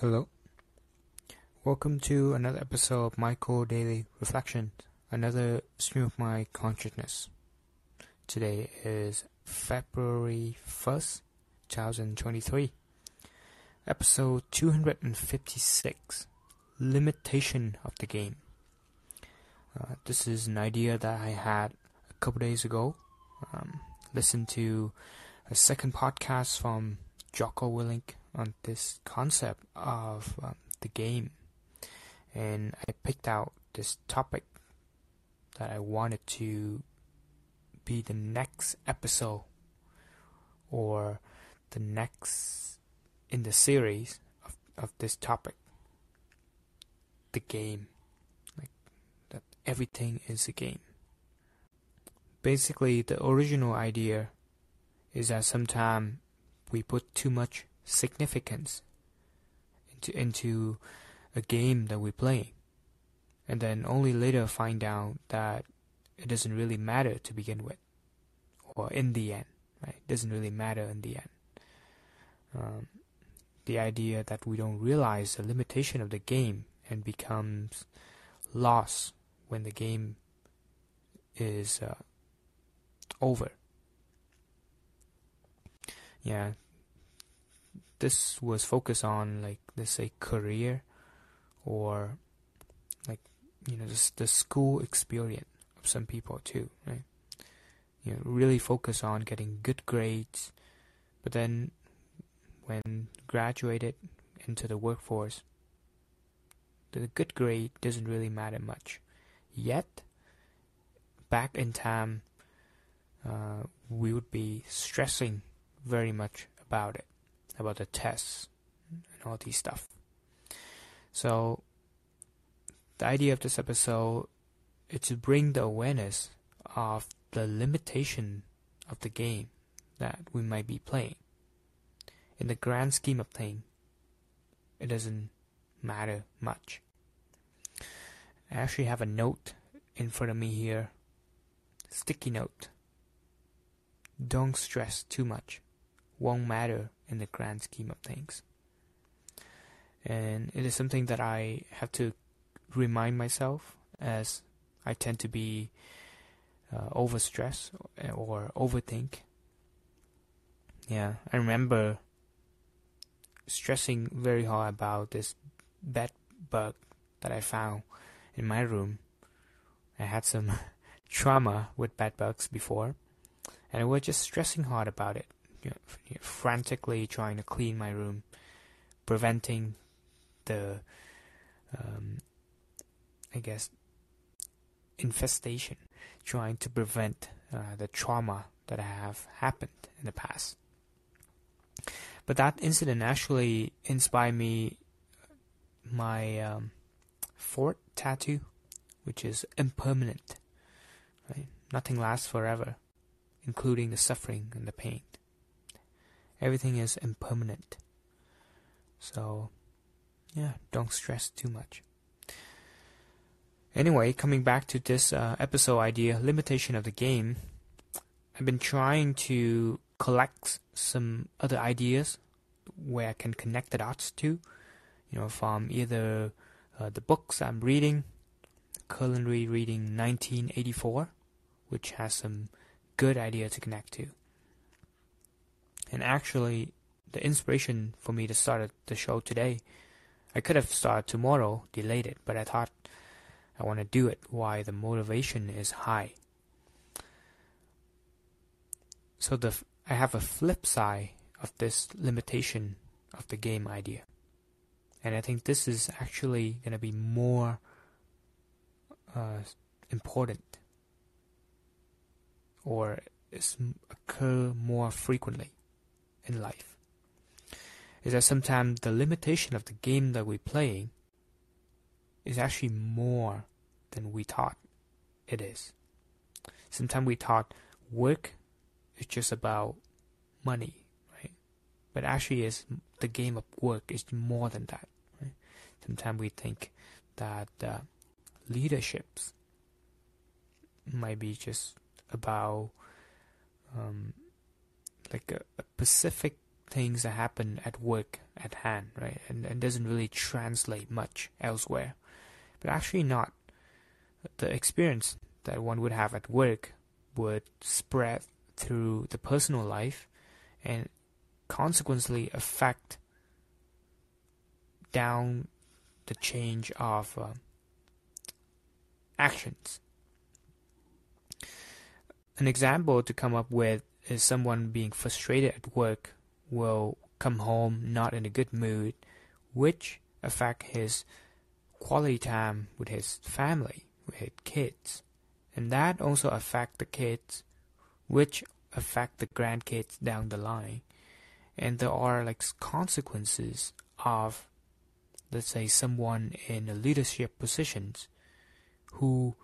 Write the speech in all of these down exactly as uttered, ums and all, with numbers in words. Hello. Welcome to another episode of Michael Daily Reflections, another stream of my consciousness. Today is February first, twenty twenty-three. Episode two hundred fifty-six, Limitation of the Game. Uh, this is an idea that I had a couple days ago. Um, listened to a second podcast from Jocko Willink on this concept of um, the game, and I picked out this topic that I wanted to be the next episode or the next in the series of, of this topic, the game, like that everything is a game. Basically, the original idea is that sometimes we put too much significance into, into a game that we play, and then only later find out that it doesn't really matter to begin with, or in the end, right? It doesn't really matter in the end. Um, the idea that we don't realize the limitation of the game and becomes lost when the game is uh, over. Yeah, this was focused on, like, let's say career, or like, you know, just the school experience of some people too, right? You know, really focus on getting good grades, but then when graduated into the workforce, the good grade doesn't really matter much. Yet, back in time, uh, we would be stressing very much about it, about the tests and all these stuff. So the idea of this episode is to bring the awareness of the limitation of the game that we might be playing. In the grand scheme of things, it doesn't matter much. I actually have a note in front of me here, sticky note. Don't stress too much. Won't matter in the grand scheme of things. And it is something that I have to remind myself, as I tend to be uh, overstressed or overthink. Yeah, I remember stressing very hard about this bed bug that I found in my room. I had some trauma with bed bugs before, and I was just stressing hard about it. You know, frantically trying to clean my room, preventing the, um, I guess, infestation, trying to prevent uh, the trauma that I have happened in the past. But that incident actually inspired me my um, fourth tattoo, which is impermanent. Right? Nothing lasts forever, including the suffering and the pain. Everything is impermanent. So, yeah, don't stress too much. Anyway, coming back to this uh, episode idea, limitation of the game, I've been trying to collect some other ideas where I can connect the dots to, you know, from either uh, the books I'm reading, currently reading nineteen eighty-four, which has some good idea to connect to. And actually, the inspiration for me to start the show today, I could have started tomorrow, delayed it, but I thought I want to do it while the motivation is high. So the I have a flip side of this limitation of the game idea. And I think this is actually going to be more uh, important, or it's occur more frequently in life, is that sometimes the limitation of the game that we're playing is actually more than we thought it is. Sometimes we thought work is just about money, right? But actually, is the game of work is more than that. Right? Sometimes we think that uh, leaderships might be just about um, like a, a specific things that happen at work at hand, right? And, and doesn't really translate much elsewhere. But actually not. The experience that one would have at work would spread through the personal life and consequently affect down the change of uh, actions. An example to come up with is someone being frustrated at work will come home not in a good mood, which affect his quality time with his family, with his kids. And that also affect the kids, which affect the grandkids down the line. And there are like consequences of, let's say, someone in a leadership positions who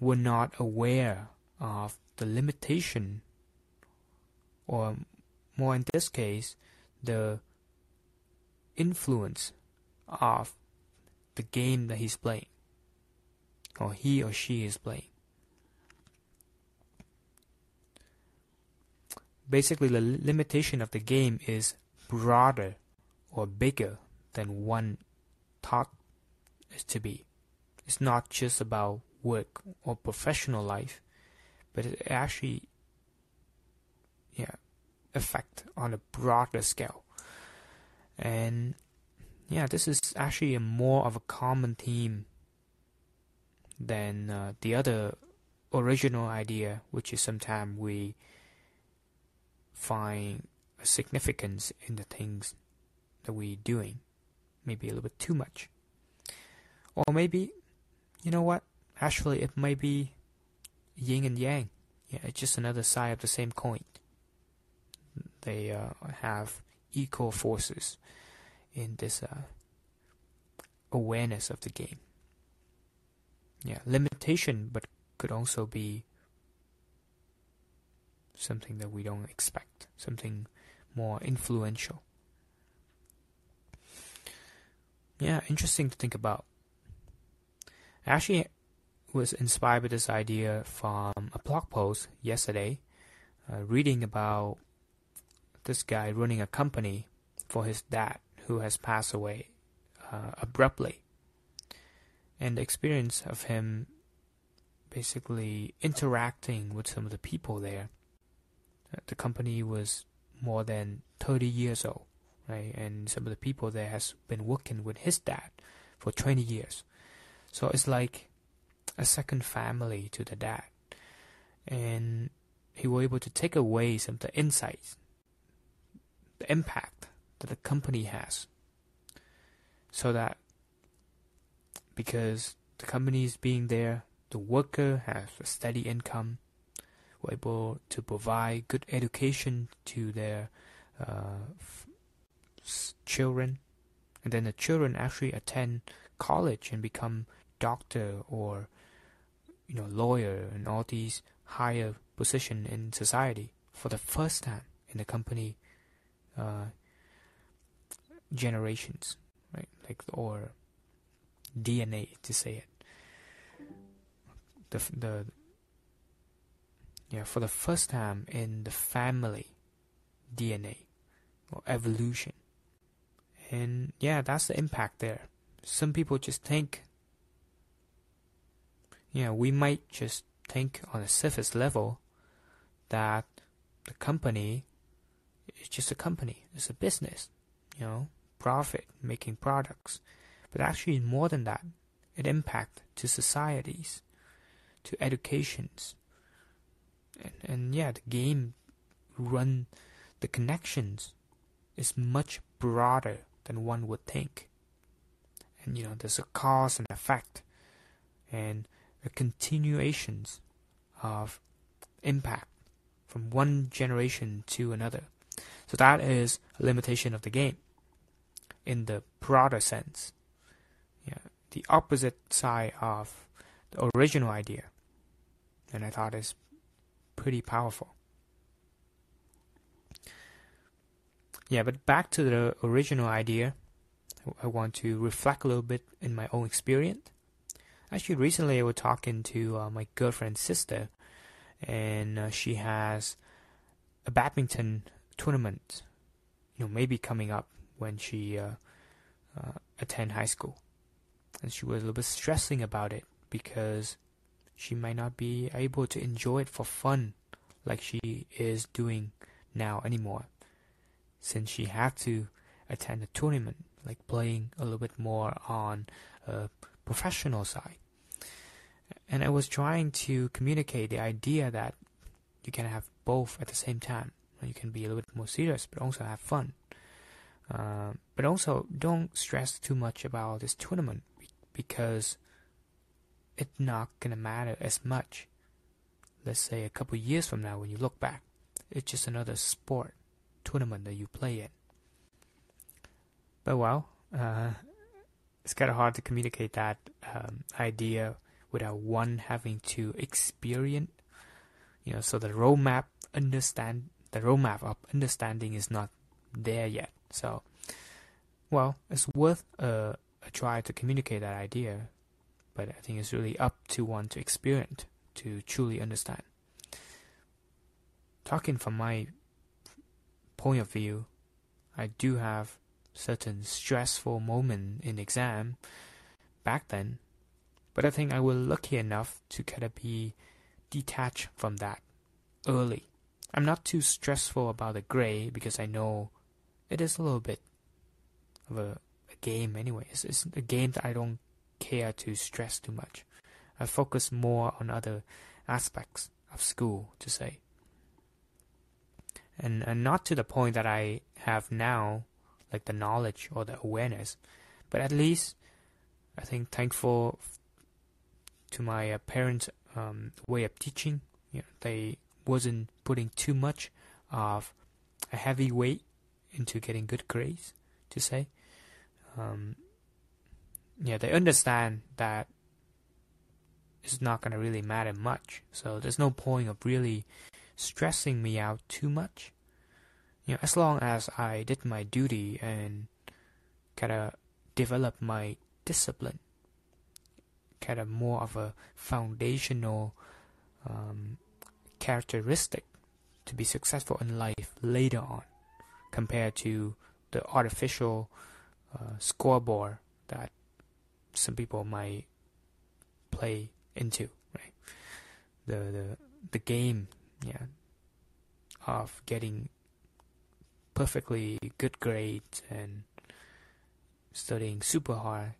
were not aware of the limitation, or more in this case, the influence of the game that he's playing, or he or she is playing. Basically, the limitation of the game is broader or bigger than one thought is to be. It's not just about work or professional life, but it actually yeah, affect on a broader scale. And yeah, this is actually a more of a common theme than uh, the other original idea, which is sometimes we find a significance in the things that we're doing, maybe a little bit too much, or maybe, you know what? Actually, it may be yin and yang. Yeah, it's just another side of the same coin. They uh, have equal forces in this uh, awareness of the game. Yeah, limitation, but could also be something that we don't expect, something more influential. Yeah, interesting to think about. I actually was inspired by this idea from a blog post yesterday, uh, reading about this guy running a company for his dad who has passed away uh, abruptly. And the experience of him basically interacting with some of the people there. The company was more than thirty years old, right? And some of the people there has been working with his dad for twenty years. So it's like a second family to the dad. And he was able to take away some of the insights, the impact that the company has. So that because the company is being there, the worker has a steady income, were able to provide good education to their uh, f- children, and then the children actually attend college and become doctor or you know lawyer and all these higher position in society for the first time in the company uh, generations, right? Like or D N A to say it. The the yeah for the first time in the family D N A or evolution, and yeah, that's the impact there. Some people just think, yeah, we might just think on a surface level that the company is just a company, it's a business, you know, profit making products. But actually more than that, it impacts to societies, to educations. And, and yeah, the game run, the connections is much broader than one would think. And you know, there's a cause and effect and a continuations of impact from one generation to another. So that is a limitation of the game in the broader sense. Yeah, the opposite side of the original idea, and I thought it's pretty powerful. Yeah, but back to the original idea, I want to reflect a little bit in my own experience. Actually, recently I was talking to uh, my girlfriend's sister, and uh, she has a badminton tournament you know, maybe coming up when she uh, uh, attend high school. And she was a little bit stressing about it because she might not be able to enjoy it for fun like she is doing now anymore, since she had to attend a tournament, like playing a little bit more on a professional side. And I was trying to communicate the idea that you can have both at the same time. You can be a little bit more serious, but also have fun. Uh, but also, don't stress too much about this tournament, because it's not going to matter as much. Let's say a couple years from now when you look back, it's just another sport tournament that you play in. But well, uh, it's kind of hard to communicate that um, idea without one having to experience, you know, so the roadmap understand the roadmap of understanding is not there yet. So, well, it's worth a, a try to communicate that idea, but I think it's really up to one to experience to truly understand. Talking from my point of view, I do have certain stressful moment in exam back then, but I think I was lucky enough to kind of be detached from that early. I'm not too stressful about the grade because I know it is a little bit of a, a game anyway. It's, it's a game that I don't care to stress too much. I focus more on other aspects of school, to say, and, and not to the point that I have now, like the knowledge or the awareness, but at least I think thankful to my uh, parents' um, way of teaching. You know, they wasn't putting too much of a heavy weight into getting good grades, to say. Um, yeah, they understand that it's not going to really matter much, so there's no point of really stressing me out too much. You know, as long as I did my duty and kind of developed my discipline, kind of more of a foundational um, characteristic to be successful in life later on, compared to the artificial uh, scoreboard that some people might play into, right? The the the game, yeah, of getting perfectly good grades and studying super hard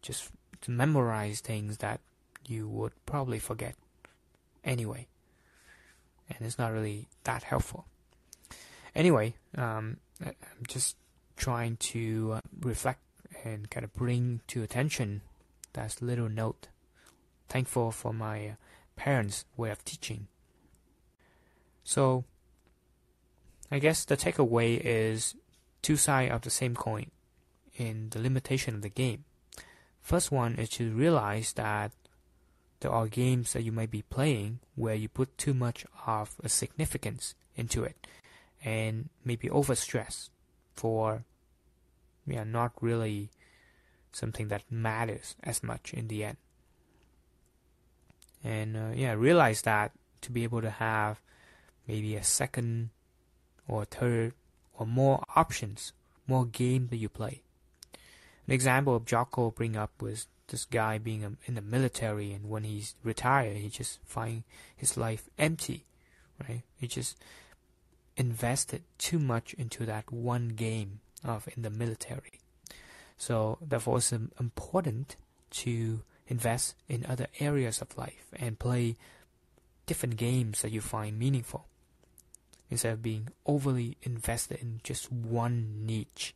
just to memorize things that you would probably forget anyway, and it's not really that helpful. Anyway, um, I'm just trying to uh, reflect and kind of bring to attention that little note. Thankful for my parents' way of teaching. So I guess the takeaway is two sides of the same coin in the limitation of the game. First one is to realize that there are games that you might be playing where you put too much of a significance into it and maybe overstress for, yeah, not really something that matters as much in the end. And uh, yeah, realize that to be able to have maybe a second or third, or more options, more game that you play. An example of Jocko bring up was this guy being a, in the military, and when he's retired, he just find his life empty, right? He just invested too much into that one game of in the military. So therefore, it's important to invest in other areas of life and play different games that you find meaningful, instead of being overly invested in just one niche,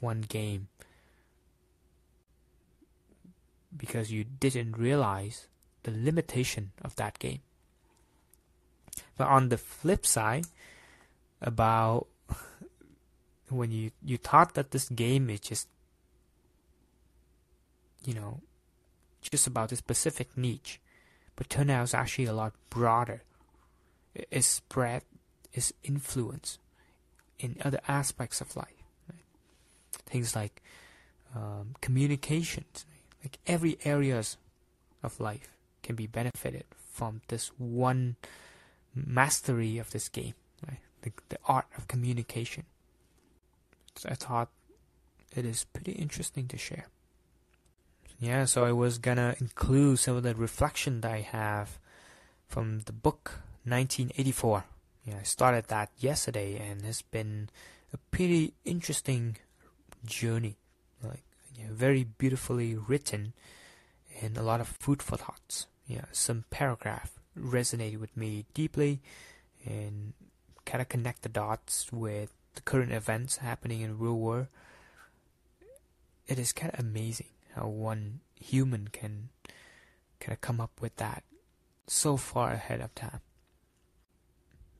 one game, because you didn't realize the limitation of that game. But on the flip side, about when you, you thought that this game is just, you know, just about a specific niche, but turns out it's actually a lot broader. It, it's spread is influence in other aspects of life, right? Things like um, communications, right? Like every areas of life can be benefited from this one mastery of this game, right? The, the art of communication. I thought it is pretty interesting to share. Yeah, so I was gonna include some of the reflection that I have from the book nineteen eighty-four. Yeah, I started that yesterday, and it's been a pretty interesting journey. Like, yeah, very beautifully written, and a lot of food for thoughts. Yeah, some paragraph resonated with me deeply, and kind of connect the dots with the current events happening in the real world. It is kind of amazing how one human can kind of come up with that so far ahead of time.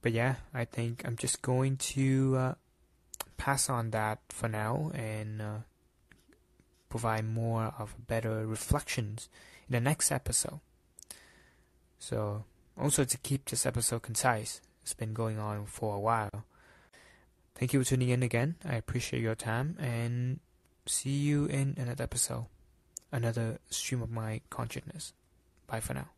But yeah, I think I'm just going to uh, pass on that for now, and uh, provide more of better reflections in the next episode. So also, to keep this episode concise, it's been going on for a while. Thank you for tuning in again. I appreciate your time, and see you in another episode, another stream of my consciousness. Bye for now.